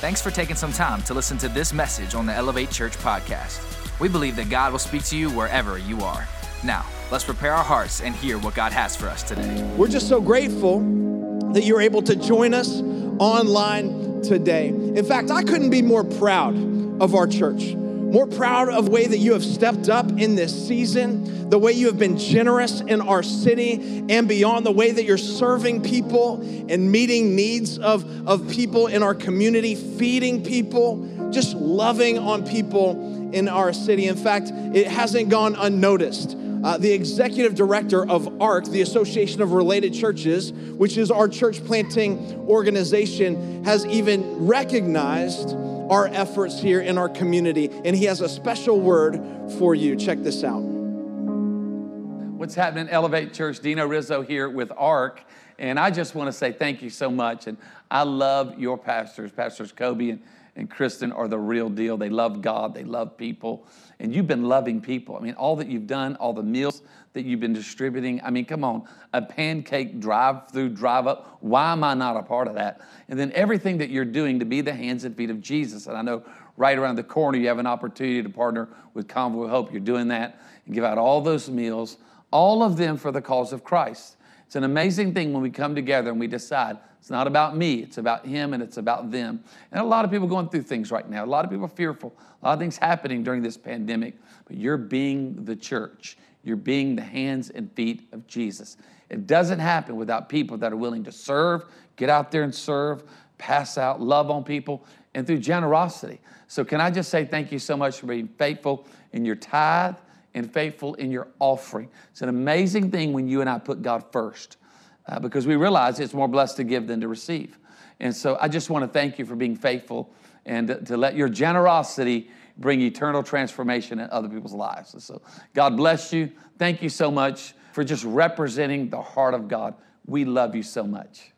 Thanks for taking some time to listen to this message on the Elevate Church podcast. We believe that God will speak to you wherever you are. Now, let's prepare our hearts and hear what God has for us today. We're just so grateful that you're able to join us online today. In fact, I couldn't be more proud of our church, more proud of the way that you have stepped up in this season, the way you have been generous in our city and beyond, the way that you're serving people and meeting needs of people in our community, feeding people, just loving on people in our city. In fact, it hasn't gone unnoticed. The executive director of ARC, the Association of Related Churches, which is our church planting organization, has even recognized our efforts here in our community, and he has a special word for you. Check this out. What's happening, Elevate Church? Dino Rizzo here with ARC, and I just want to say thank you so much, and I love your pastors. Pastors Kobe and Kristen are the real deal. They love God, they love people, and you've been loving people. I mean, all that you've done, all the meals that you've been distributing. I mean, come on, a pancake drive-through, drive-up. Why am I not a part of that? And then everything that you're doing to be the hands and feet of Jesus. And I know right around the corner, you have an opportunity to partner with Convoy of Hope. You're doing that and give out all those meals, all of them for the cause of Christ. It's an amazing thing when we come together and we decide it's not about me, it's about him and it's about them. And a lot of people going through things right now. A lot of people are fearful. A lot of things happening during this pandemic. But you're being the church. You're being the hands and feet of Jesus. It doesn't happen without people that are willing to serve, get out there and serve, pass out, love on people, and through generosity. So can I just say thank you so much for being faithful in your tithe, and faithful in your offering. It's an amazing thing when you and I put God first because we realize it's more blessed to give than to receive. And so I just want to thank you for being faithful and to let your generosity bring eternal transformation in other people's lives. And so God bless you. Thank you so much for just representing the heart of God. We love you so much.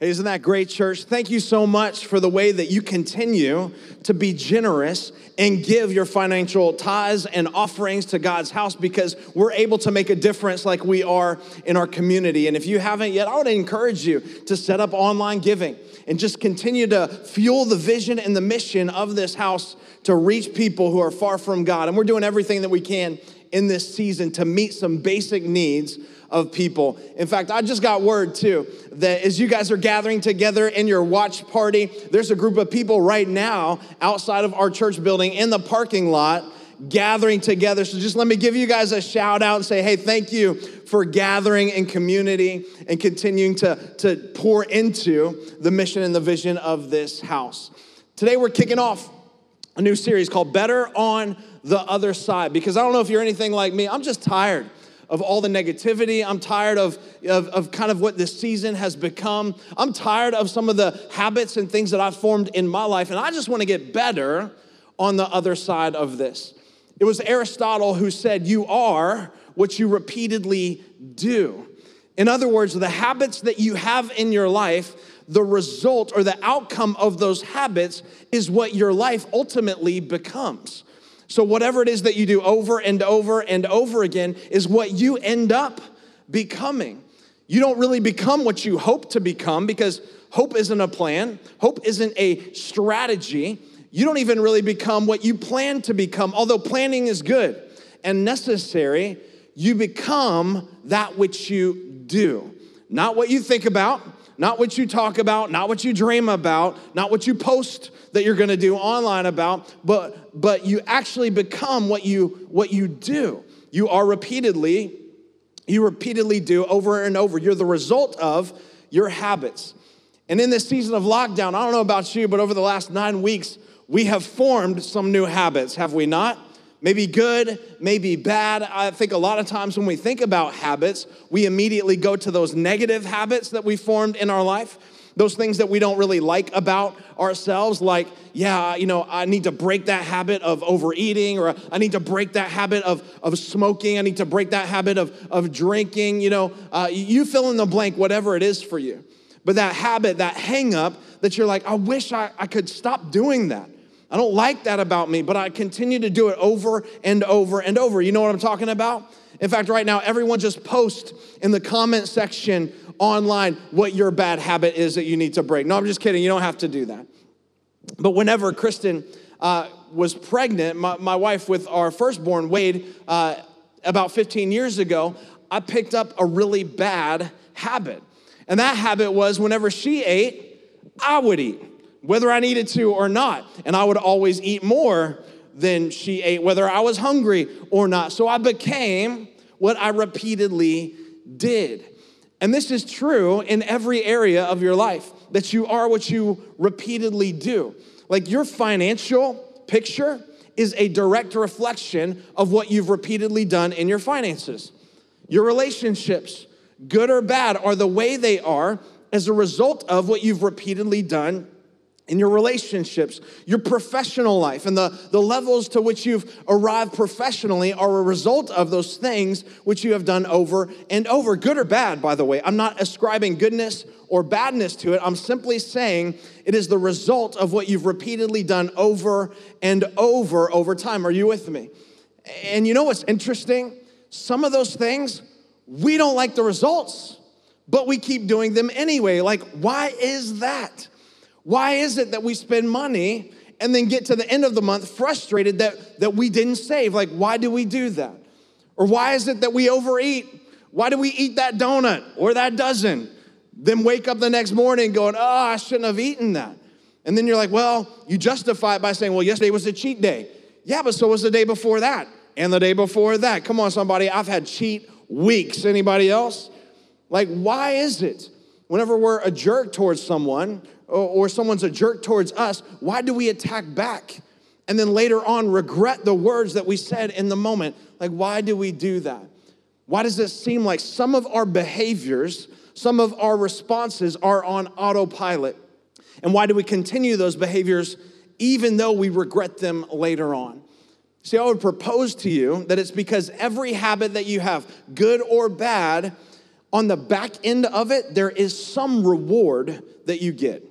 Isn't that great, church? Thank you so much for the way that you continue to be generous and give your financial tithes and offerings to God's house because we're able to make a difference like we are in our community. And if you haven't yet, I would encourage you to set up online giving and just continue to fuel the vision and the mission of this house to reach people who are far from God. And we're doing everything that we can in this season to meet some basic needs of people. In fact, I just got word too, that as you guys are gathering together in your watch party, there's a group of people right now outside of our church building in the parking lot gathering together. So just let me give you guys a shout out and say, hey, thank you for gathering in community and continuing to pour into the mission and the vision of this house. Today, we're kicking off a new series called Better on the Other Side, because I don't know if you're anything like me. I'm just tired of all the negativity. I'm tired of kind of what this season has become. I'm tired of some of the habits and things that I've formed in my life, and I just want to get better on the other side of this. It was Aristotle who said, you are what you repeatedly do. In other words, the habits that you have in your life, the result or the outcome of those habits is what your life ultimately becomes. So whatever it is that you do over and over and over again is what you end up becoming. You don't really become what you hope to become because hope isn't a plan. Hope isn't a strategy. You don't even really become what you plan to become. Although planning is good and necessary, you become that which you do. Not what you think about, not what you talk about, not what you dream about, not what you post that you're going to do online about, but you actually become what you do. You are repeatedly do over and over. You're the result of your habits. And in this season of lockdown, I don't know about you, but over the last 9 weeks, we have formed some new habits, have we not? Maybe good, maybe bad. I think a lot of times when we think about habits, we immediately go to those negative habits that we formed in our life, those things that we don't really like about ourselves, like, I need to break that habit of overeating, or I need to break that habit of smoking, I need to break that habit of drinking, you fill in the blank, whatever it is for you. But that habit, that hang up that you're like, I wish I could stop doing that. I don't like that about me, but I continue to do it over and over and over. You know what I'm talking about? In fact, right now, everyone just post in the comment section online what your bad habit is that you need to break. No, I'm just kidding. You don't have to do that. But whenever Kristen was pregnant, my wife with our firstborn, Wade, about 15 years ago, I picked up a really bad habit. And that habit was whenever she ate, I would eat, whether I needed to or not. And I would always eat more than she ate, whether I was hungry or not. So I became what I repeatedly did. And this is true in every area of your life, that you are what you repeatedly do. Like your financial picture is a direct reflection of what you've repeatedly done in your finances. Your relationships, good or bad, are the way they are as a result of what you've repeatedly done in your relationships. Your professional life and the levels to which you've arrived professionally are a result of those things which you have done over and over, good or bad, by the way. I'm not ascribing goodness or badness to it. I'm simply saying it is the result of what you've repeatedly done over and over time. Are you with me? And you know what's interesting? Some of those things, we don't like the results, but we keep doing them anyway. Like, why is that? Why is it that we spend money and then get to the end of the month frustrated that we didn't save? Like, why do we do that? Or why is it that we overeat? Why do we eat that donut or that dozen? Then wake up the next morning going, oh, I shouldn't have eaten that. And then you're like, well, you justify it by saying, well, yesterday was a cheat day. Yeah, but so was the day before that and the day before that. Come on, somebody. I've had cheat weeks. Anybody else? Like, why is it whenever we're a jerk towards someone or someone's a jerk towards us, why do we attack back and then later on regret the words that we said in the moment? Like, why do we do that? Why does it seem like some of our behaviors, some of our responses are on autopilot? And why do we continue those behaviors even though we regret them later on? See, I would propose to you that it's because every habit that you have, good or bad, on the back end of it, there is some reward that you get.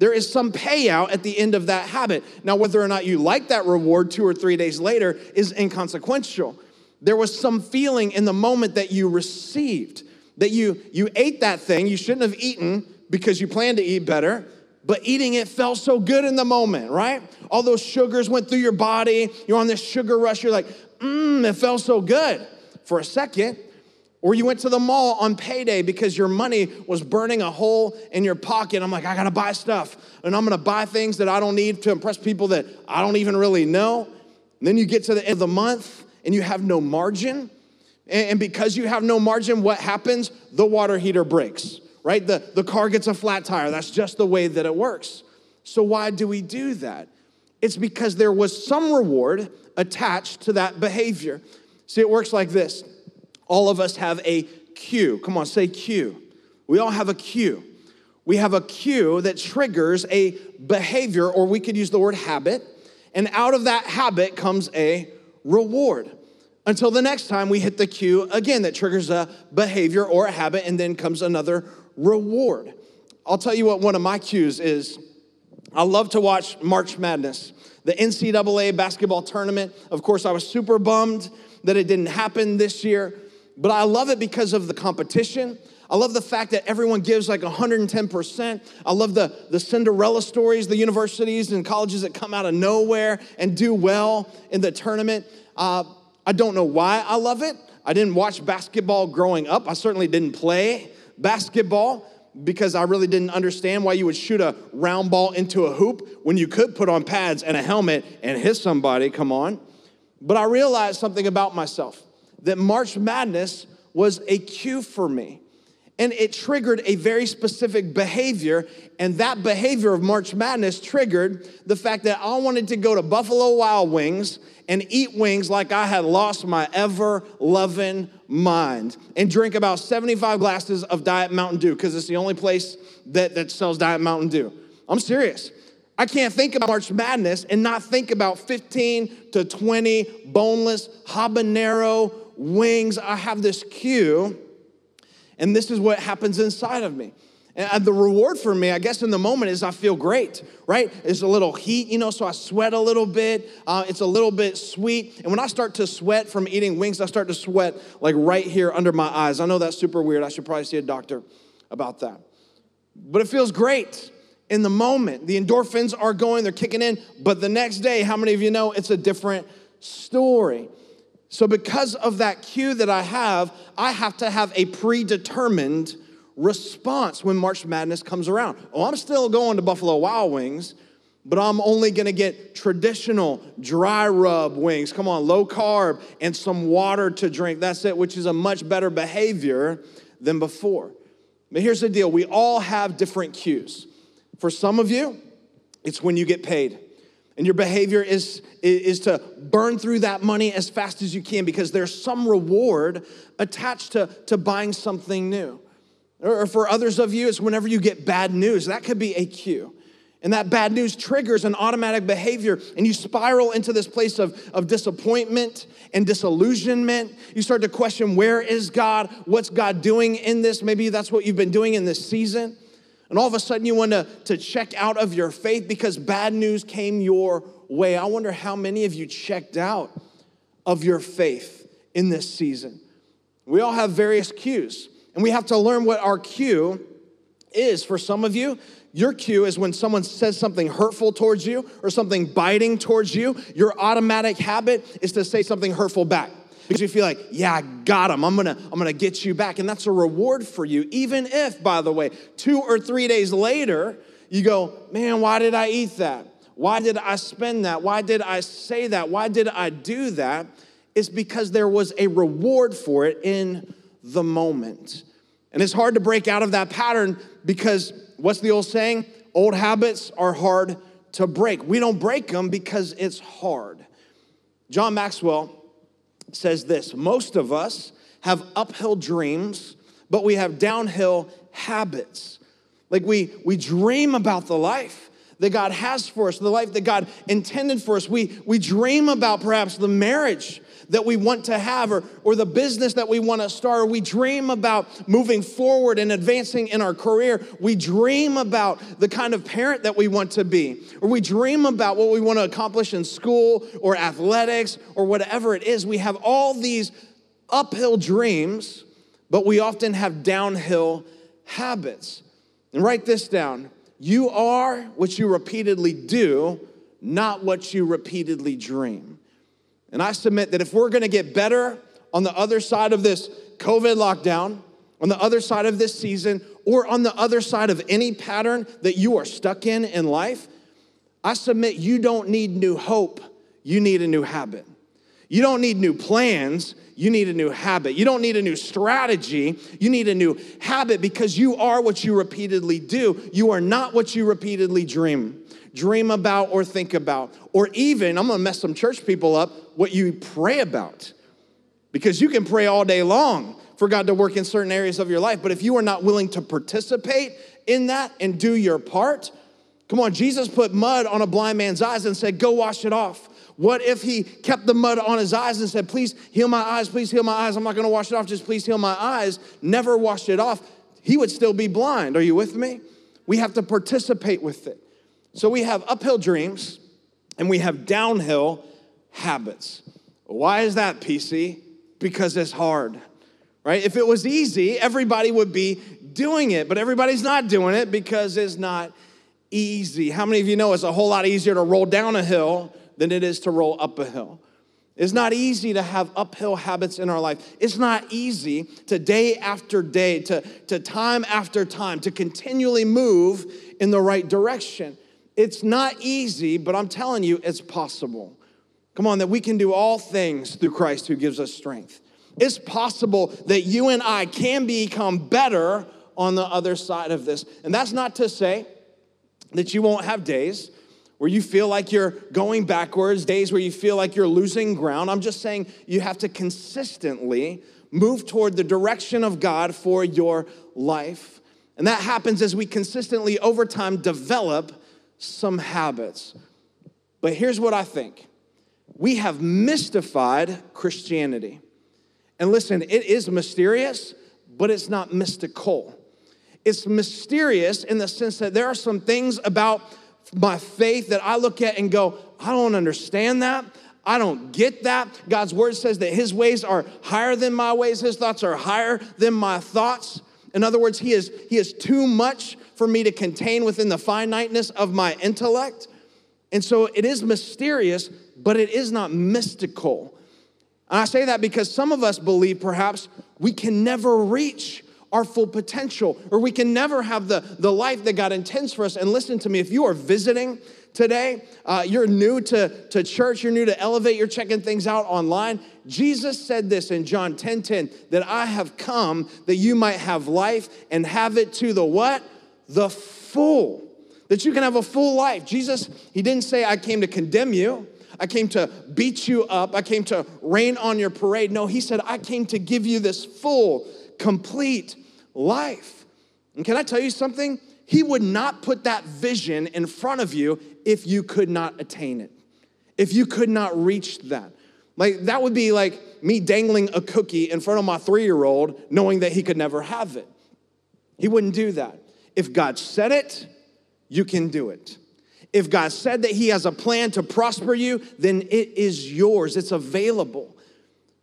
There is some payout at the end of that habit. Now, whether or not you like that reward 2 or 3 days later is inconsequential. There was some feeling in the moment that you received, that you ate that thing you shouldn't have eaten because you planned to eat better, but eating it felt so good in the moment, right? All those sugars went through your body. You're on this sugar rush. You're like, it felt so good for a second. Or you went to the mall on payday because your money was burning a hole in your pocket. I'm like, I gotta buy stuff. And I'm gonna buy things that I don't need to impress people that I don't even really know. And then you get to the end of the month and you have no margin. And because you have no margin, what happens? The water heater breaks, right? The car gets a flat tire. That's just the way that it works. So why do we do that? It's because there was some reward attached to that behavior. See, it works like this. All of us have a cue. Come on, say cue. We all have a cue. We have a cue that triggers a behavior, or we could use the word habit, and out of that habit comes a reward until the next time we hit the cue again that triggers a behavior or a habit, and then comes another reward. I'll tell you what one of my cues is. I love to watch March Madness, the NCAA basketball tournament. Of course, I was super bummed that it didn't happen this year. But I love it because of the competition. I love the fact that everyone gives like 110%. I love the Cinderella stories, the universities and colleges that come out of nowhere and do well in the tournament. I don't know why I love it. I didn't watch basketball growing up. I certainly didn't play basketball because I really didn't understand why you would shoot a round ball into a hoop when you could put on pads and a helmet and hit somebody, come on. But I realized something about myself, that March Madness was a cue for me. And it triggered a very specific behavior, and that behavior of March Madness triggered the fact that I wanted to go to Buffalo Wild Wings and eat wings like I had lost my ever-loving mind and drink about 75 glasses of Diet Mountain Dew because it's the only place that sells Diet Mountain Dew. I'm serious. I can't think about March Madness and not think about 15 to 20 boneless habanero wings. I have this cue, and this is what happens inside of me. And the reward for me, I guess, in the moment is I feel great, right? It's a little heat, you know, so I sweat a little bit. It's a little bit sweet. And when I start to sweat from eating wings, I start to sweat like right here under my eyes. I know that's super weird. I should probably see a doctor about that. But it feels great in the moment. The endorphins are going, they're kicking in. But the next day, how many of you know it's a different story? So because of that cue that I have to have a predetermined response when March Madness comes around. Oh, I'm still going to Buffalo Wild Wings, but I'm only gonna get traditional dry rub wings. Come on, low carb and some water to drink. That's it, which is a much better behavior than before. But here's the deal. We all have different cues. For some of you, it's when you get paid. And your behavior is to burn through that money as fast as you can because there's some reward attached to buying something new. Or for others of you, it's whenever you get bad news. That could be a cue. And that bad news triggers an automatic behavior, and you spiral into this place of disappointment and disillusionment. You start to question, where is God? What's God doing in this? Maybe that's what you've been doing in this season. And all of a sudden, you want to check out of your faith because bad news came your way. I wonder how many of you checked out of your faith in this season. We all have various cues. And we have to learn what our cue is. For some of you, your cue is when someone says something hurtful towards you or something biting towards you, your automatic habit is to say something hurtful back. Because you feel like, yeah, I got him. I'm gonna get you back. And that's a reward for you. Even if, by the way, 2 or 3 days later, you go, man, why did I eat that? Why did I spend that? Why did I say that? Why did I do that? It's because there was a reward for it in the moment. And it's hard to break out of that pattern because what's the old saying? Old habits are hard to break. We don't break them because it's hard. John Maxwell says this: most of us have uphill dreams, but we have downhill habits. Like we dream about the life that God has for us, the life that God intended for us. We dream about perhaps the marriage that we want to have or the business that we want to start, or we dream about moving forward and advancing in our career. We dream about the kind of parent that we want to be, or we dream about what we want to accomplish in school or athletics or whatever it is. We have all these uphill dreams, but we often have downhill habits. And write this down. You are what you repeatedly do, not what you repeatedly dream. And I submit that if we're gonna get better on the other side of this COVID lockdown, on the other side of this season, or on the other side of any pattern that you are stuck in life, I submit you don't need new hope, you need a new habit. You don't need new plans, you need a new habit. You don't need a new strategy, you need a new habit because you are what you repeatedly do. You are not what you repeatedly dream about or think about, or even, I'm gonna mess some church people up, what you pray about. Because you can pray all day long for God to work in certain areas of your life, but if you are not willing to participate in that and do your part, come on, Jesus put mud on a blind man's eyes and said, go wash it off. What if he kept the mud on his eyes and said, please heal my eyes, please heal my eyes. I'm not gonna wash it off, just please heal my eyes. Never washed it off. He would still be blind. Are you with me? We have to participate with it. So we have uphill dreams and we have downhill habits. Why is that, PC? Because it's hard, right? If it was easy, everybody would be doing it, but everybody's not doing it because it's not easy. How many of you know it's a whole lot easier to roll down a hill than it is to roll up a hill? It's not easy to have uphill habits in our life. It's not easy to day after day, to time after time, to continually move in the right direction. It's not easy, but I'm telling you, it's possible. Come on, that we can do all things through Christ who gives us strength. It's possible that you and I can become better on the other side of this. And that's not to say that you won't have days where you feel like you're going backwards, days where you feel like you're losing ground. I'm just saying you have to consistently move toward the direction of God for your life. And that happens as we consistently over time develop some habits. But here's what I think. We have mystified Christianity. And listen, it is mysterious, but it's not mystical. it's mysterious in the sense that there are some things about my faith that I look at and go, I don't understand that. I don't get that. God's word says that his ways are higher than my ways. His thoughts are higher than my thoughts. In other words, he is too much for me to contain within the finiteness of my intellect. And so it is mysterious, but it is not mystical. And I say that because some of us believe perhaps we can never reach our full potential, or we can never have the life that God intends for us. And listen to me, if you are visiting today, you're new to church, you're new to Elevate, you're checking things out online. Jesus said this in John 10:10, that I have come that you might have life and have it to the what? The full. That you can have a full life. Jesus, he didn't say, I came to condemn you. I came to beat you up. I came to rain on your parade. No, he said, I came to give you this full, complete life. And can I tell you something? He would not put that vision in front of you if you could not attain it, if you could not reach that. Like, that would be like me dangling a cookie in front of my 3-year-old knowing that he could never have it. He wouldn't do that. If God said it, you can do it. If God said that he has a plan to prosper you, then it is yours. It's available.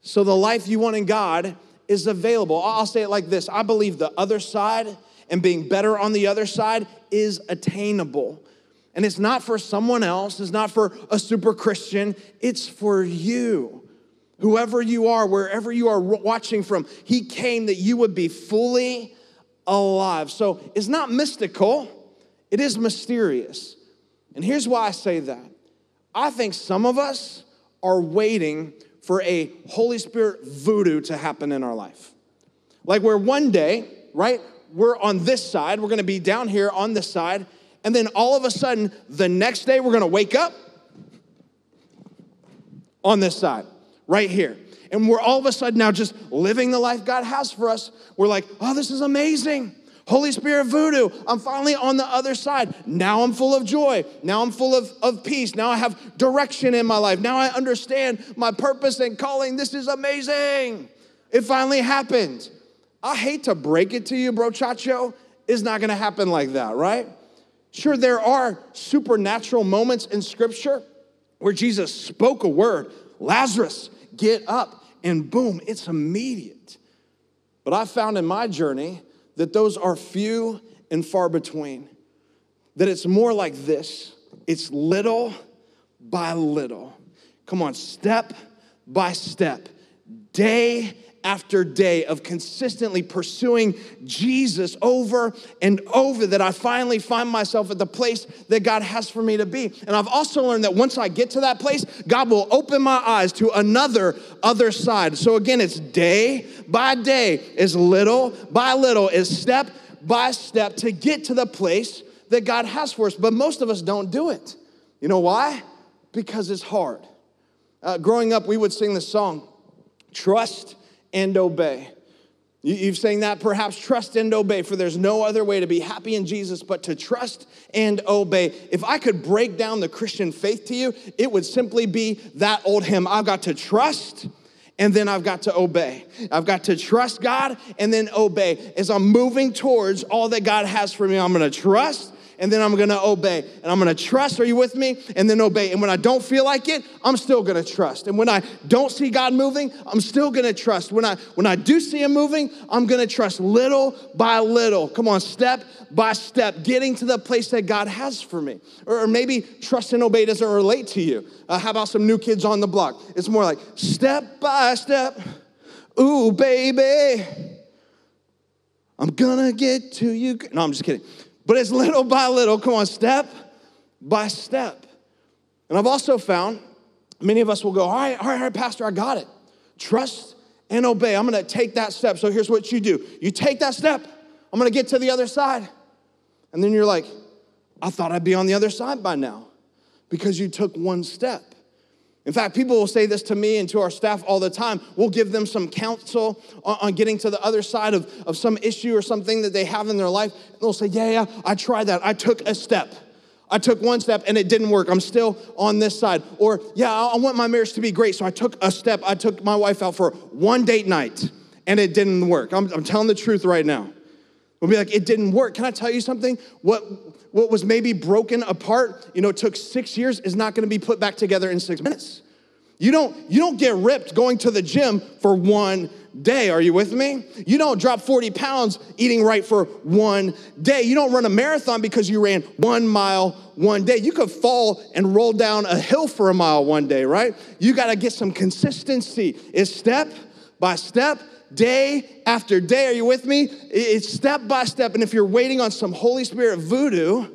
So the life you want in God is available. I'll say it like this. I believe the other side and being better on the other side is attainable. And it's not for someone else. It's not for a super Christian. It's for you. Whoever you are, wherever you are watching from, he came that you would be fully alive. So it's not mystical. It is mysterious. And here's why I say that. I think some of us are waiting for a Holy Spirit voodoo to happen in our life. Like, where one day, right, we're on this side, we're gonna be down here on this side, and then all of a sudden, the next day, we're gonna wake up on this side, right here. And we're all of a sudden now just living the life God has for us. We're like, oh, this is amazing. Holy Spirit voodoo, I'm finally on the other side. Now I'm full of joy. Now I'm full of peace. Now I have direction in my life. Now I understand my purpose and calling. This is amazing. It finally happened. I hate to break it to you, bro chacho. It's not gonna happen like that, right? Sure, there are supernatural moments in scripture where Jesus spoke a word, Lazarus, get up, and boom, it's immediate. But I found in my journey that those are few and far between. That it's more like this. It's little by little. Come on, step by step, day after day of consistently pursuing Jesus over and over, that I finally find myself at the place that God has for me to be. And I've also learned that once I get to that place, God will open my eyes to another other side. So again, it's day by day, it's little by little, it's step by step to get to the place that God has for us. But most of us don't do it. You know why? Because it's hard. Growing up, we would sing this song, Trust and Obey. You've sang that, perhaps, trust and obey, for there's no other way to be happy in Jesus but to trust and obey. If I could break down the Christian faith to you, it would simply be that old hymn, I've got to trust and then I've got to obey. I've got to trust God and then obey. As I'm moving towards all that God has for me, I'm gonna trust and then I'm gonna obey. And I'm gonna trust, are you with me? And then obey. And when I don't feel like it, I'm still gonna trust. And when I don't see God moving, I'm still gonna trust. When I do see him moving, I'm gonna trust little by little. Come on, step by step, getting to the place that God has for me. Or maybe trust and obey doesn't relate to you. How about some New Kids on the Block? It's more like step by step, ooh, baby, I'm gonna get to you. No, I'm just kidding. But it's little by little, come on, step by step. And I've also found many of us will go, all right, Pastor, I got it. Trust and obey. I'm gonna take that step. So here's what you do. You take that step. I'm gonna get to the other side. And then you're like, I thought I'd be on the other side by now because you took one step. In fact, people will say this to me and to our staff all the time. We'll give them some counsel on getting to the other side of some issue or something that they have in their life. And they'll say, yeah, I tried that. I took a step. I took one step and it didn't work. I'm still on this side. Or, yeah, I want my marriage to be great, so I took a step. I took my wife out for one date night and it didn't work. I'm telling the truth right now. We'll be like, it didn't work. Can I tell you something? What was maybe broken apart, took 6 years is not going to be put back together in 6 minutes. You don't get ripped going to the gym for 1 day. Are you with me? You don't drop 40 pounds eating right for 1 day. You don't run a marathon because you ran 1 mile 1 day. You could fall and roll down a hill for a mile 1 day, right? You got to get some consistency. It's step by step, day after day. Are you with me? It's step by step. And if you're waiting on some Holy Spirit voodoo,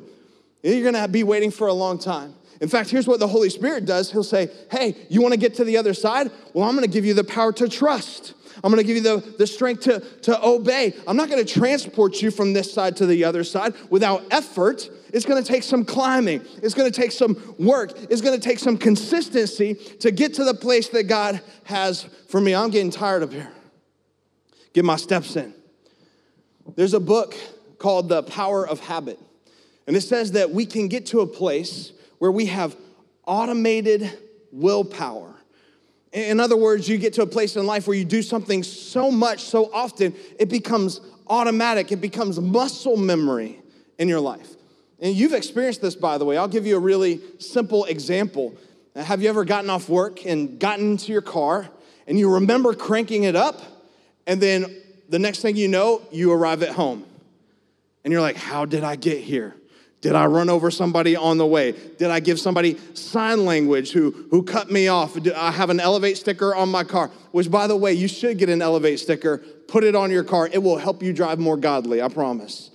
you're going to be waiting for a long time. In fact, here's what the Holy Spirit does. He'll say, hey, you want to get to the other side? Well, I'm going to give you the power to trust. I'm going to give you the strength to obey. I'm not going to transport you from this side to the other side without effort. It's going to take some climbing. It's going to take some work. It's going to take some consistency to get to the place that God has for me. I'm getting tired of here. Get my steps in. There's a book called The Power of Habit, and it says that we can get to a place where we have automated willpower. In other words, you get to a place in life where you do something so much, so often, it becomes automatic. It becomes muscle memory in your life. And you've experienced this, by the way. I'll give you a really simple example. Have you ever gotten off work and gotten into your car, and you remember cranking it up, and then the next thing you know, you arrive at home. And you're like, how did I get here? Did I run over somebody on the way? Did I give somebody sign language who cut me off? Did I have an Elevate sticker on my car? Which, by the way, you should get an Elevate sticker. Put it on your car. It will help you drive more godly, I promise.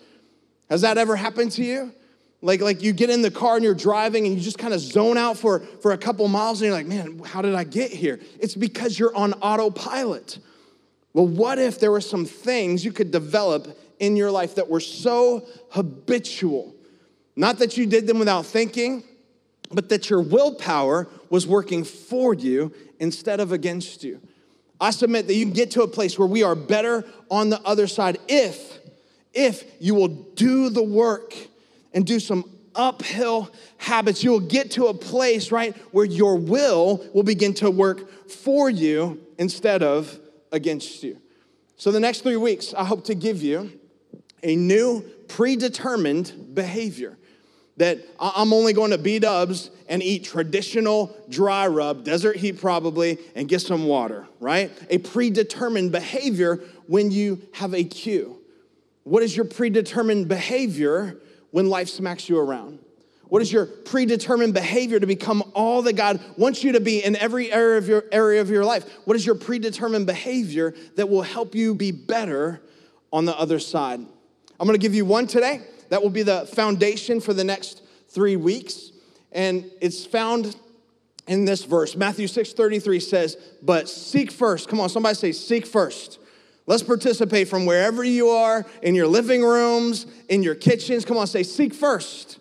Has that ever happened to you? Like you get in the car and you're driving and you just kind of zone out for a couple miles and you're like, man, how did I get here? It's because you're on autopilot. Well, what if there were some things you could develop in your life that were so habitual? Not that you did them without thinking, but that your willpower was working for you instead of against you. I submit that you can get to a place where we are better on the other side if you will do the work and do some uphill habits. You will get to a place, right, where your will begin to work for you instead of against you. So the next 3 weeks, I hope to give you a new predetermined behavior. That I'm only going to B-dubs and eat traditional dry rub, desert heat probably, and get some water, right? A predetermined behavior when you have a cue. What is your predetermined behavior when life smacks you around? What is your predetermined behavior to become all that God wants you to be in every area of your life? What is your predetermined behavior that will help you be better on the other side? I'm going to give you one today that will be the foundation for the next 3 weeks, and it's found in this verse. Matthew 6:33 says, but seek first. Come on, somebody say seek first. Let's participate from wherever you are, in your living rooms, in your kitchens. Come on, say seek first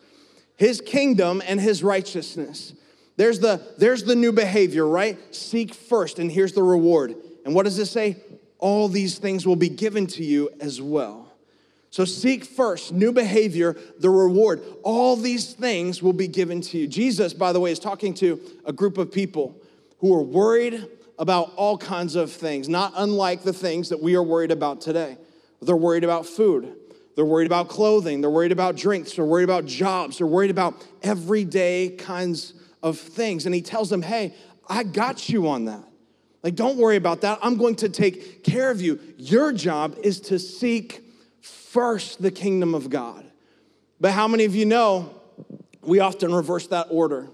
his kingdom and his righteousness. There's the new behavior, right? Seek first, and here's the reward. And what does it say? All these things will be given to you as well. So seek first, new behavior, the reward. All these things will be given to you. Jesus, by the way, is talking to a group of people who are worried about all kinds of things, not unlike the things that we are worried about today. They're worried about food. They're worried about clothing. They're worried about drinks. They're worried about jobs. They're worried about everyday kinds of things. And he tells them, hey, I got you on that. Like, don't worry about that. I'm going to take care of you. Your job is to seek first the kingdom of God. But how many of you know we often reverse that order?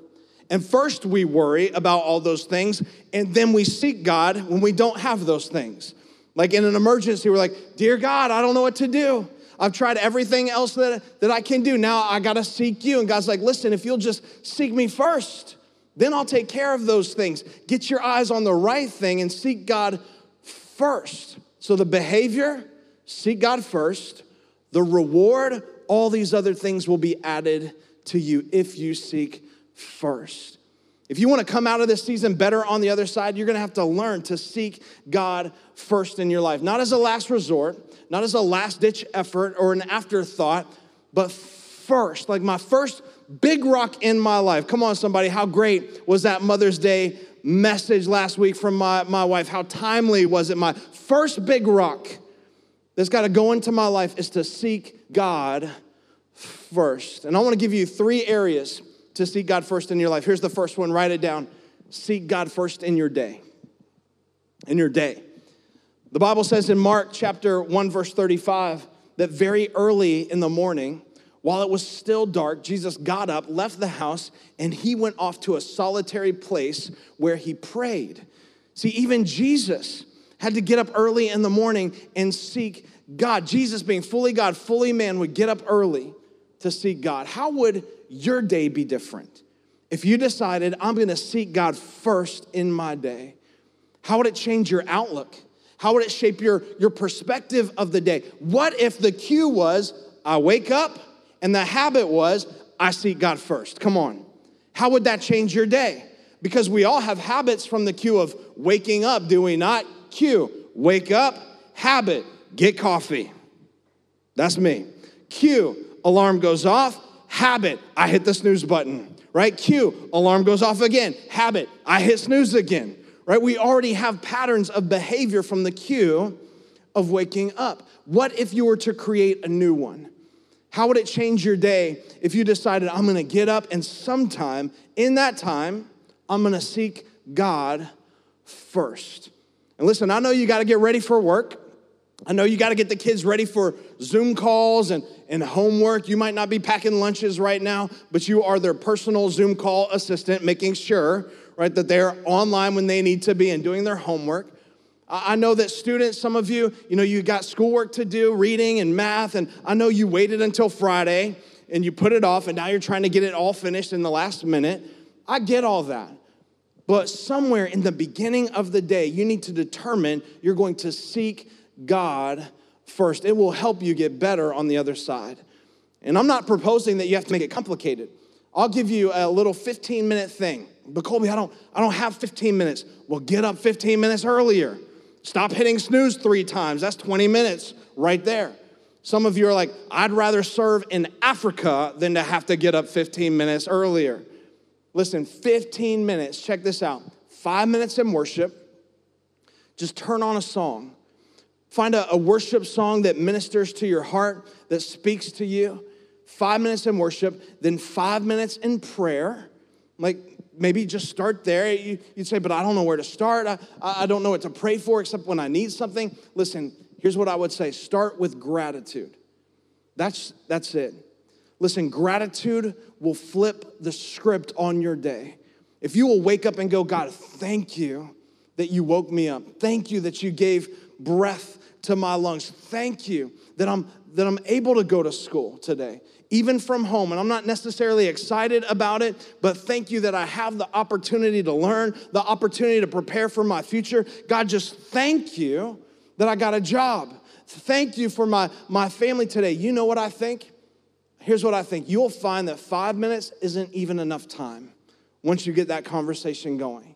And first we worry about all those things, and then we seek God when we don't have those things. Like in an emergency, we're like, dear God, I don't know what to do. I've tried everything else that I can do. Now I got to seek you. And God's like, listen, if you'll just seek me first, then I'll take care of those things. Get your eyes on the right thing and seek God first. So the behavior, seek God first. The reward, all these other things will be added to you if you seek first. If you want to come out of this season better on the other side, you're going to have to learn to seek God first in your life. Not as a last resort, not as a last-ditch effort or an afterthought, but first, like my first big rock in my life. Come on, somebody, how great was that Mother's Day message last week from my wife? How timely was it? My first big rock that's got to go into my life is to seek God first. And I want to give you three areas to seek God first in your life. Here's the first one. Write it down. Seek God first in your day. In your day. The Bible says in Mark chapter 1, verse 35, that very early in the morning, while it was still dark, Jesus got up, left the house, and he went off to a solitary place where he prayed. See, even Jesus had to get up early in the morning and seek God. Jesus, being fully God, fully man, would get up early to seek God. How would your day be different if you decided, I'm going to seek God first in my day? How would it change your outlook? How would it shape your perspective of the day? What if the cue was, I wake up, and the habit was, I seek God first? Come on. How would that change your day? Because we all have habits from the cue of waking up, do we not? Cue, wake up, habit, get coffee. That's me. Cue, alarm goes off, habit, I hit the snooze button, right? Cue, alarm goes off again, habit, I hit snooze again. Right? We already have patterns of behavior from the cue of waking up. What if you were to create a new one? How would it change your day if you decided, I'm going to get up and sometime in that time, I'm going to seek God first? And listen, I know you got to get ready for work. I know you got to get the kids ready for Zoom calls and homework. You might not be packing lunches right now, but you are their personal Zoom call assistant, making sure, right, that they're online when they need to be and doing their homework. I know that students, some of you, you know, you got schoolwork to do, reading and math, and I know you waited until Friday and you put it off and now you're trying to get it all finished in the last minute. I get all that. But somewhere in the beginning of the day, you need to determine you're going to seek God first. It will help you get better on the other side. And I'm not proposing that you have to make it complicated. I'll give you a little 15-minute thing. But Colby, I don't have 15 minutes. Well, get up 15 minutes earlier. Stop hitting snooze 3 times. That's 20 minutes right there. Some of you are like, I'd rather serve in Africa than to have to get up 15 minutes earlier. Listen, 15 minutes, check this out. 5 minutes in worship. Just turn on a song. Find a worship song that ministers to your heart, that speaks to you. 5 minutes in worship, then 5 minutes in prayer. Like, maybe just start there. You'd say, but I don't know where to start. I don't know what to pray for except when I need something. Listen, here's what I would say. Start with gratitude. That's it. Listen, gratitude will flip the script on your day. If you will wake up and go, God, thank you that you woke me up. Thank you that you gave breath to my lungs. Thank you that I'm able to go to school today, even from home. And I'm not necessarily excited about it, but thank you that I have the opportunity to learn, the opportunity to prepare for my future. God, just thank you that I got a job. Thank you for my family today. You know what I think? Here's what I think. You'll find that 5 minutes isn't even enough time once you get that conversation going.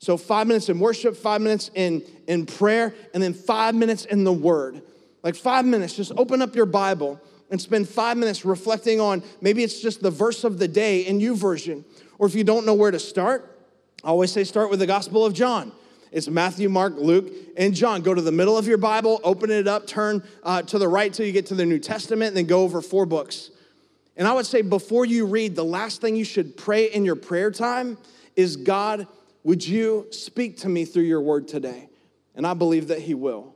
So 5 minutes in worship, 5 minutes in prayer, and then 5 minutes in the Word. Like 5 minutes, just open up your Bible and spend 5 minutes reflecting on, maybe it's just the verse of the day in YouVersion. Or if you don't know where to start, I always say start with the Gospel of John. It's Matthew, Mark, Luke, and John. Go to the middle of your Bible, open it up, turn to the right till you get to the New Testament, and then go over 4 books. And I would say before you read, the last thing you should pray in your prayer time is, God, would you speak to me through your word today? And I believe that he will.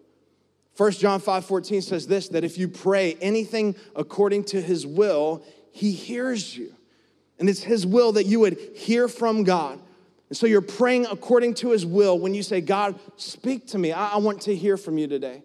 1 John 5:14 says this, that if you pray anything according to his will, he hears you. And it's his will that you would hear from God. And so you're praying according to his will when you say, God, speak to me. I want to hear from you today.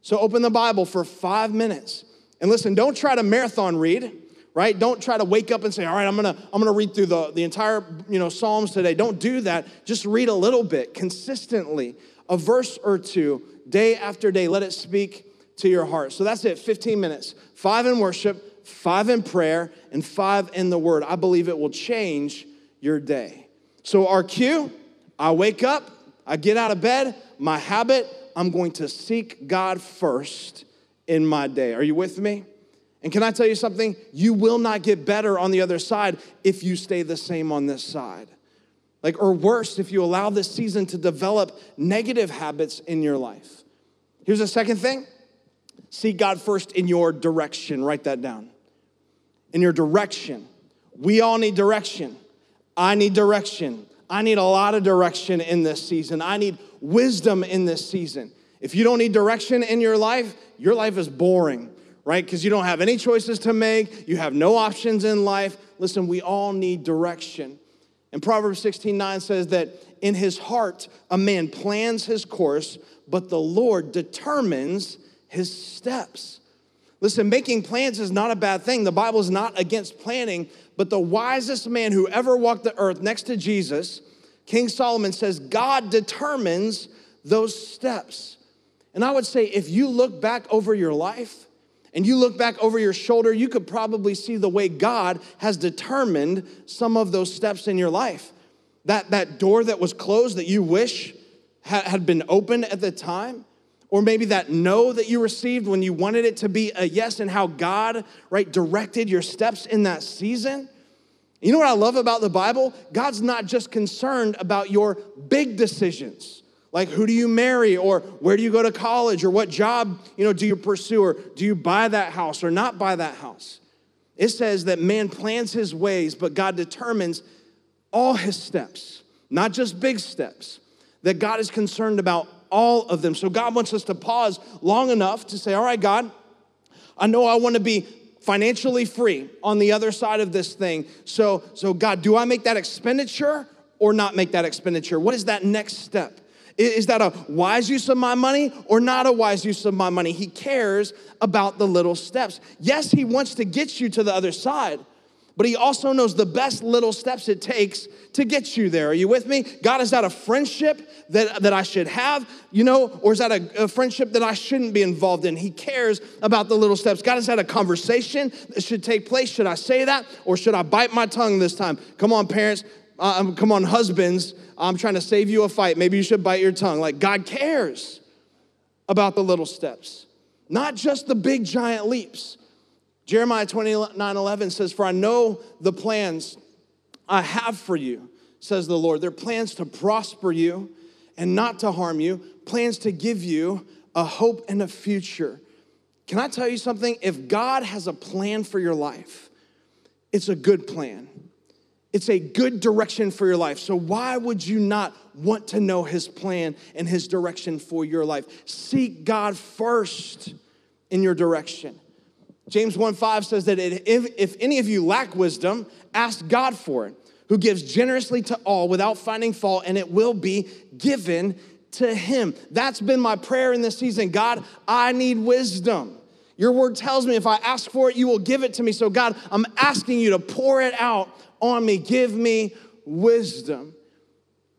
So open the Bible for 5 minutes. And listen, don't try to marathon read, right? Don't try to wake up and say, all right, I'm gonna read through the entire, you know, Psalms today. Don't do that. Just read a little bit consistently, a verse or two, day after day. Let it speak to your heart. So that's it, 15 minutes. 5 in worship, 5 in prayer, and 5 in the Word. I believe it will change your day. So our cue, I wake up, I get out of bed. My habit, I'm going to seek God first in my day. Are you with me? And can I tell you something? You will not get better on the other side if you stay the same on this side. Like, or worse, if you allow this season to develop negative habits in your life. Here's the second thing. Seek God first in your direction. Write that down. In your direction. We all need direction. I need direction. I need a lot of direction in this season. I need wisdom in this season. If you don't need direction in your life is boring, right? Because you don't have any choices to make. You have no options in life. Listen, we all need direction. And Proverbs 16:9 says that in his heart, a man plans his course, but the Lord determines his steps. Listen, making plans is not a bad thing. The Bible is not against planning, but the wisest man who ever walked the earth next to Jesus, King Solomon, says God determines those steps. And I would say if you look back over your life and you look back over your shoulder, you could probably see the way God has determined some of those steps in your life. That door that was closed that you wish had been open at the time, or maybe that no that you received when you wanted it to be a yes, and how God, right, directed your steps in that season. You know what I love about the Bible? God's not just concerned about your big decisions, like who do you marry, or where do you go to college, or what job, do you pursue, or do you buy that house or not buy that house? It says that man plans his ways, but God determines all his steps, not just big steps, that God is concerned about all of them. So God wants us to pause long enough to say, all right, God, I know I want to be financially free on the other side of this thing. So God, do I make that expenditure or not make that expenditure? What is that next step? Is that a wise use of my money or not a wise use of my money? He cares about the little steps. Yes, he wants to get you to the other side, but he also knows the best little steps it takes to get you there. Are you with me? God, is that a friendship that I should have, or is that a friendship that I shouldn't be involved in? He cares about the little steps. God, is that a conversation that should take place? Should I say that, or should I bite my tongue this time? Come on, parents. Come on, husbands. I'm trying to save you a fight. Maybe you should bite your tongue. Like, God cares about the little steps, not just the big, giant leaps. Jeremiah 29:11 says, for I know the plans I have for you, says the Lord. They're plans to prosper you and not to harm you, plans to give you a hope and a future. Can I tell you something? If God has a plan for your life, it's a good plan. It's a good direction for your life. So why would you not want to know his plan and his direction for your life? Seek God first in your direction. James 1:5 says that if any of you lack wisdom, ask God for it, who gives generously to all without finding fault, and it will be given to him. That's been my prayer in this season. God, I need wisdom. Your word tells me if I ask for it, you will give it to me. So God, I'm asking you to pour it out on me. Give me wisdom.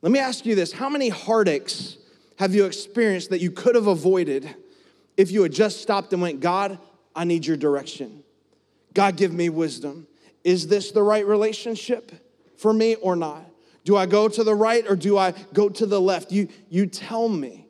Let me ask you this. How many heartaches have you experienced that you could have avoided if you had just stopped and went, God, I need your direction. God, give me wisdom. Is this the right relationship for me or not? Do I go to the right or do I go to the left? You tell me.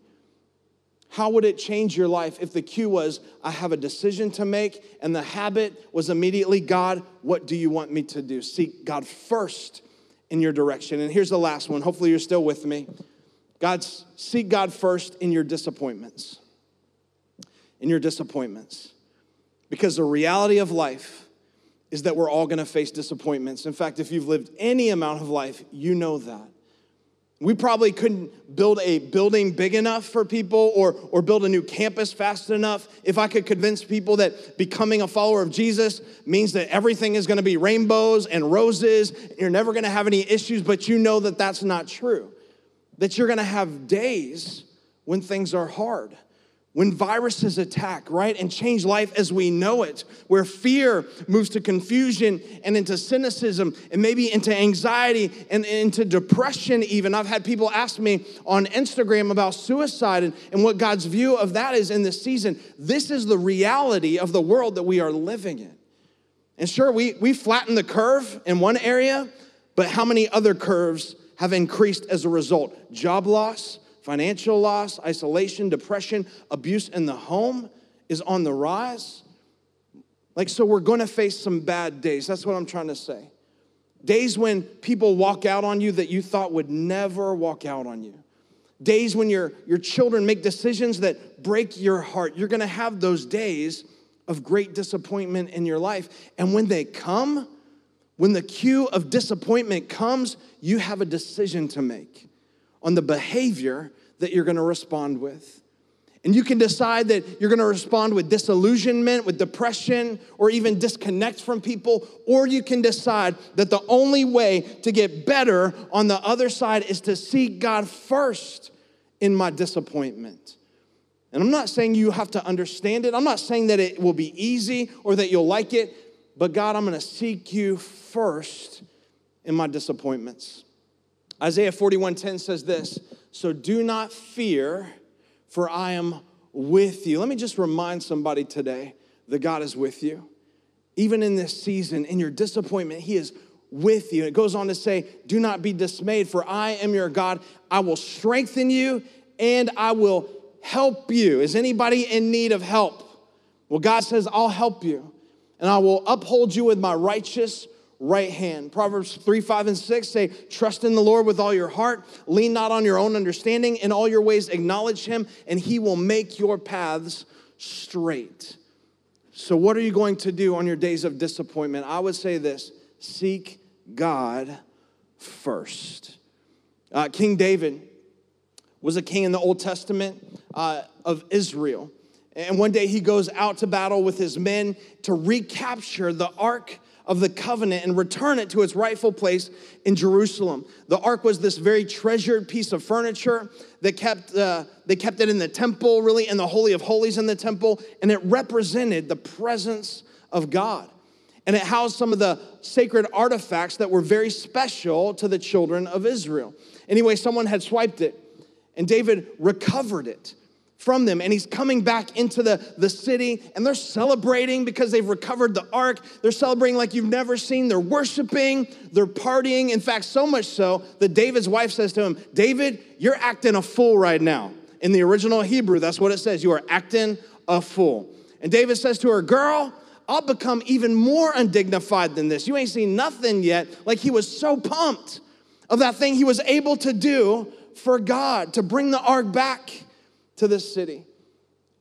How would it change your life if the cue was, I have a decision to make, and the habit was immediately, God, what do you want me to do? Seek God first in your direction. And here's the last one. Hopefully you're still with me. Seek God first in your disappointments. In your disappointments. Because the reality of life is that we're all gonna face disappointments. In fact, if you've lived any amount of life, you know that. We probably couldn't build a building big enough for people or build a new campus fast enough if I could convince people that becoming a follower of Jesus means that everything is gonna be rainbows and roses, and you're never gonna have any issues, but you know that that's not true. That you're gonna have days when things are hard. When viruses attack, right, and change life as we know it, where fear moves to confusion and into cynicism and maybe into anxiety and into depression even. I've had people ask me on Instagram about suicide and what God's view of that is in this season. This is the reality of the world that we are living in. And sure, we flatten the curve in one area, but how many other curves have increased as a result? Job loss, financial loss, isolation, depression, abuse in the home is on the rise. So we're going to face some bad days. That's what I'm trying to say. Days when people walk out on you that you thought would never walk out on you. days when your children make decisions that break your heart. You're going to have those days of great disappointment in your life. And when they come, when the cue of disappointment comes, you have a decision to make on the behavior that you're going to respond with. And you can decide that you're going to respond with disillusionment, with depression, or even disconnect from people. Or you can decide that the only way to get better on the other side is to seek God first in my disappointment. And I'm not saying you have to understand it. I'm not saying that it will be easy or that you'll like it. But God, I'm going to seek you first in my disappointments. Isaiah 41:10 says this, "So do not fear, for I am with you." Let me just remind somebody today that God is with you. Even in this season, in your disappointment, he is with you. It goes on to say, "Do not be dismayed, for I am your God. I will strengthen you and I will help you." Is anybody in need of help? Well, God says, "I'll help you and I will uphold you with my righteous right hand." Proverbs 3:5-6 say, "Trust in the Lord with all your heart. Lean not on your own understanding. In all your ways acknowledge him, and he will make your paths straight." So what are you going to do on your days of disappointment? I would say this: seek God first. King David was a king in the Old Testament of Israel. And one day he goes out to battle with his men to recapture the Ark of the Covenant and return it to its rightful place in Jerusalem. The Ark was this very treasured piece of furniture. They kept it in the temple, really, in the Holy of Holies in the temple, and it represented the presence of God. And it housed some of the sacred artifacts that were very special to the children of Israel. Anyway, someone had swiped it, and David recovered it from them, and he's coming back into the city, and they're celebrating because they've recovered the ark. They're celebrating like you've never seen. They're worshiping, they're partying. In fact, so much so that David's wife says to him, "David, you're acting a fool right now." In the original Hebrew, that's what it says. You are acting a fool. And David says to her, "Girl, I'll become even more undignified than this. You ain't seen nothing yet." Like, he was so pumped of that thing he was able to do for God to bring the ark back to this city.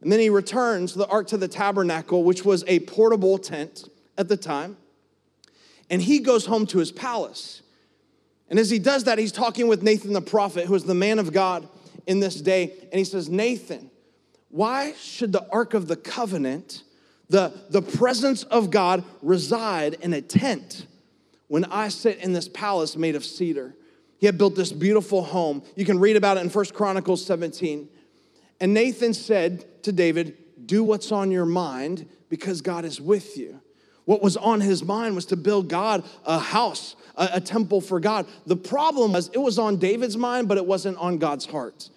And then he returns the ark to the tabernacle, which was a portable tent at the time. And he goes home to his palace. And as he does that, he's talking with Nathan the prophet, who is the man of God in this day. And he says, "Nathan, why should the Ark of the Covenant, the presence of God, reside in a tent when I sit in this palace made of cedar?" He had built this beautiful home. You can read about it in 1 Chronicles 17. And Nathan said to David, "Do what's on your mind, because God is with you." What was on his mind was to build God a house, a temple for God. The problem was, it was on David's mind, but it wasn't on God's heart.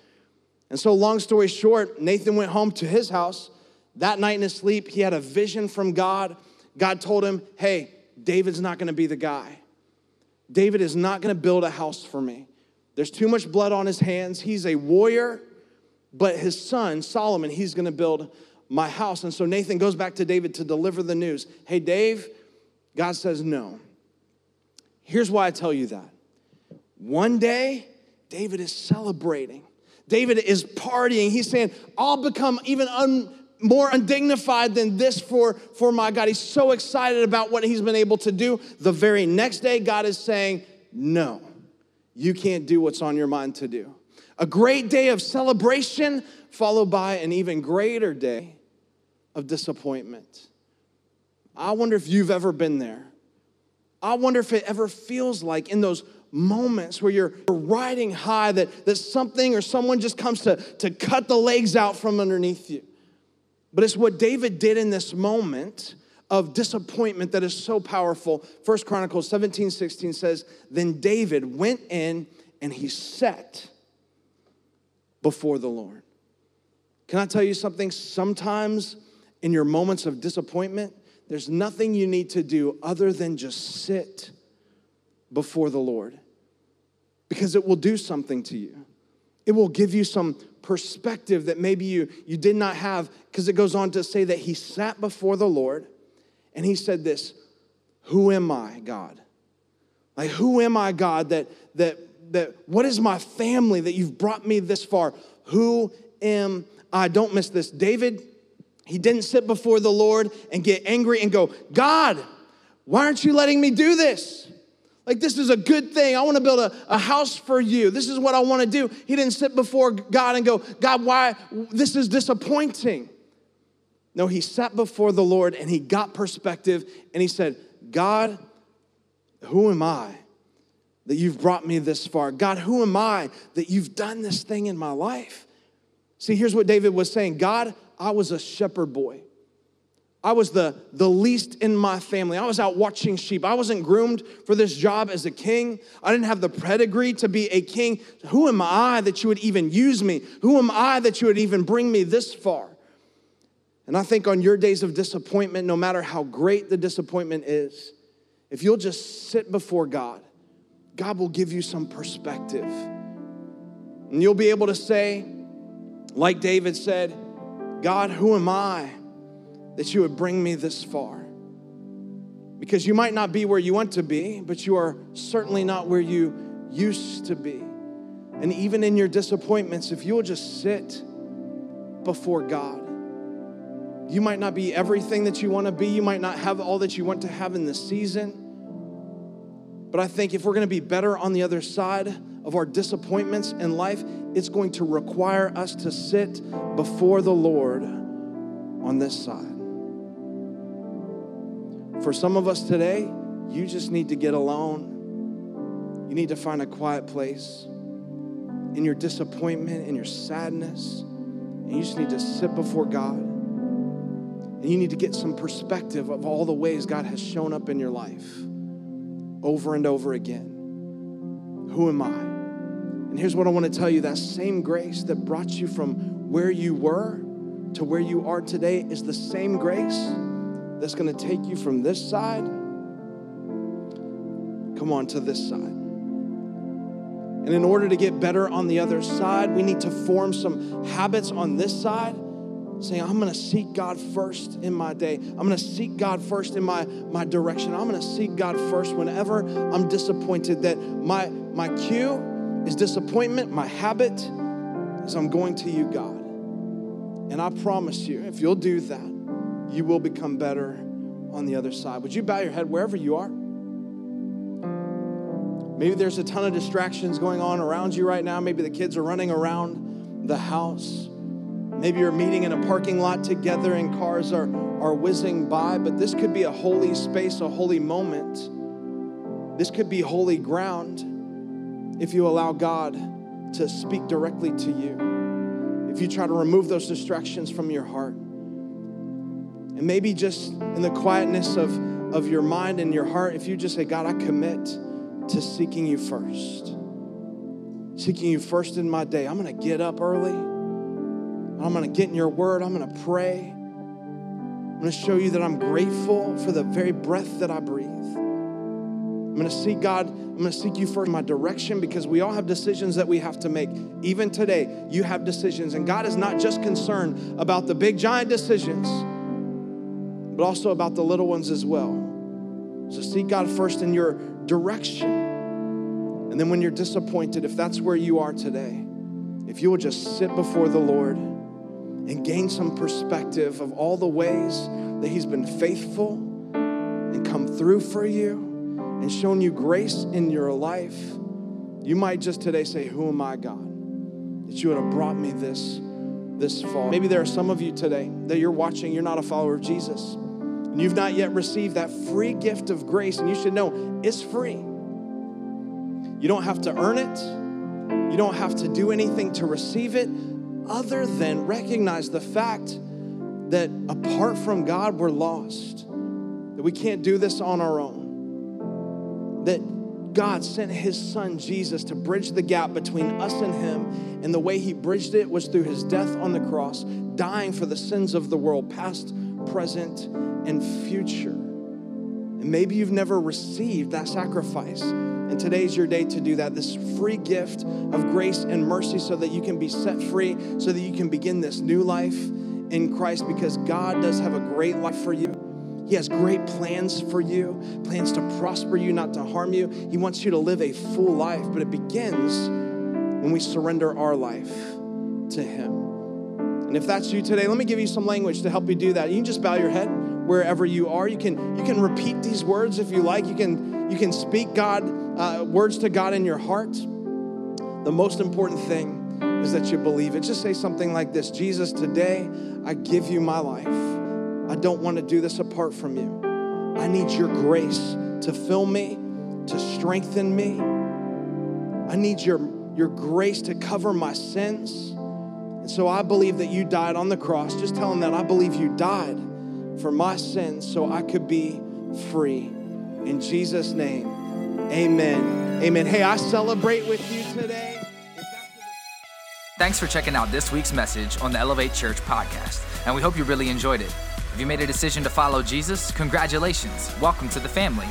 And so, long story short, Nathan went home to his house. That night in his sleep, he had a vision from God. God told him, "Hey, David's not going to be the guy. David is not going to build a house for me. There's too much blood on his hands. He's a warrior. But his son, Solomon, he's going to build my house." And so Nathan goes back to David to deliver the news. "Hey, Dave," God says, "no. Here's why I tell you that. One day, David is celebrating. David is partying. He's saying, I'll become even more undignified than this for my God." He's so excited about what he's been able to do. The very next day, God is saying, "No, you can't do what's on your mind to do." A great day of celebration followed by an even greater day of disappointment. I wonder if you've ever been there. I wonder if it ever feels like in those moments where you're riding high that something or someone just comes to cut the legs out from underneath you. But it's what David did in this moment of disappointment that is so powerful. 1 Chronicles 17:16 says, "Then David went in and he sat before the Lord." Can I tell you something? Sometimes in your moments of disappointment, there's nothing you need to do other than just sit before the Lord, because it will do something to you. It will give you some perspective that maybe you did not have, because it goes on to say that he sat before the Lord and he said this, "Who am I, God?" Like, who am I, God, that what is my family that you've brought me this far? Who am I? Don't miss this. David, he didn't sit before the Lord and get angry and go, God, why aren't you letting me do this? Like, this is a good thing. I want to build a house for you. This is what I want to do. He didn't sit before God and go, God, why? This is disappointing. No, he sat before the Lord and he got perspective and he said, God, who am I that you've brought me this far? God, who am I that you've done this thing in my life? See, here's what David was saying. God, I was a shepherd boy. I was the least in my family. I was out watching sheep. I wasn't groomed for this job as a king. I didn't have the pedigree to be a king. Who am I that you would even use me? Who am I that you would even bring me this far? And I think on your days of disappointment, no matter how great the disappointment is, if you'll just sit before God, God will give you some perspective. And you'll be able to say, like David said, God, who am I that you would bring me this far? Because you might not be where you want to be, but you are certainly not where you used to be. And even in your disappointments, if you'll just sit before God, you might not be everything that you want to be. You might not have all that you want to have in this season. But I think if we're going to be better on the other side of our disappointments in life, it's going to require us to sit before the Lord on this side. For some of us today, you just need to get alone. You need to find a quiet place in your disappointment, in your sadness, and you just need to sit before God. And you need to get some perspective of all the ways God has shown up in your life over and over again. Who am I? And here's what I want to tell you. That same grace that brought you from where you were to where you are today is the same grace that's going to take you from this side, come on, to this side. And in order to get better on the other side, we need to form some habits on this side, saying, I'm going to seek God first in my day. I'm going to seek God first in my direction. I'm going to seek God first whenever I'm disappointed, that my cue is disappointment. My habit is I'm going to you, God. And I promise you, if you'll do that, you will become better on the other side. Would you bow your head wherever you are? Maybe there's a ton of distractions going on around you right now. Maybe the kids are running around the house. Maybe you're meeting in a parking lot together and cars are whizzing by, but this could be a holy space, a holy moment. This could be holy ground if you allow God to speak directly to you. If you try to remove those distractions from your heart. And maybe just in the quietness of your mind and your heart, if you just say, God, I commit to seeking you first. Seeking you first in my day. I'm going to get up early. I'm going to get in your word. I'm going to pray. I'm going to show you that I'm grateful for the very breath that I breathe. I'm going to seek God. I'm going to seek you for my direction, because we all have decisions that we have to make. Even today, you have decisions. And God is not just concerned about the big, giant decisions, but also about the little ones as well. So seek God first in your direction. And then when you're disappointed, if that's where you are today, if you will just sit before the Lord and gain some perspective of all the ways that he's been faithful and come through for you and shown you grace in your life, you might just today say, who am I, God, that you would have brought me this far? Maybe there are some of you today that you're watching, you're not a follower of Jesus, and you've not yet received that free gift of grace, and you should know it's free. You don't have to earn it. You don't have to do anything to receive it, other than recognize the fact that apart from God, we're lost, that we can't do this on our own, that God sent his son, Jesus, to bridge the gap between us and him, and the way he bridged it was through his death on the cross, dying for the sins of the world, past, present, and future. And maybe you've never received that sacrifice, and today's your day to do that, this free gift of grace and mercy, so that you can be set free, so that you can begin this new life in Christ, because God does have a great life for you. He has great plans for you, plans to prosper you, not to harm you. He wants you to live a full life, but it begins when we surrender our life to Him. And if that's you today, let me give you some language to help you do that. You can just bow your head wherever you are. You can repeat these words if you like. You can speak words to God in your heart. The most important thing is that you believe it. Just say something like this: Jesus, today I give you my life. I don't want to do this apart from you. I need your grace to fill me, to strengthen me. I need your grace to cover my sins. And so I believe that you died on the cross. Just tell him that. I believe you died for my sins so I could be free. In Jesus' name, amen. Amen. Hey, I celebrate with you today. Thanks for checking out this week's message on the Elevate Church podcast, and we hope you really enjoyed it. If you made a decision to follow Jesus, congratulations. Welcome to the family.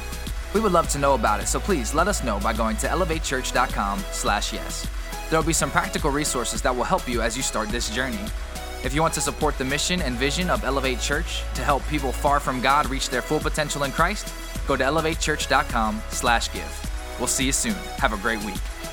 We would love to know about it, so please let us know by going to elevatechurch.com/yes. There will be some practical resources that will help you as you start this journey. If you want to support the mission and vision of Elevate Church to help people far from God reach their full potential in Christ, go to elevatechurch.com/give. We'll see you soon. Have a great week.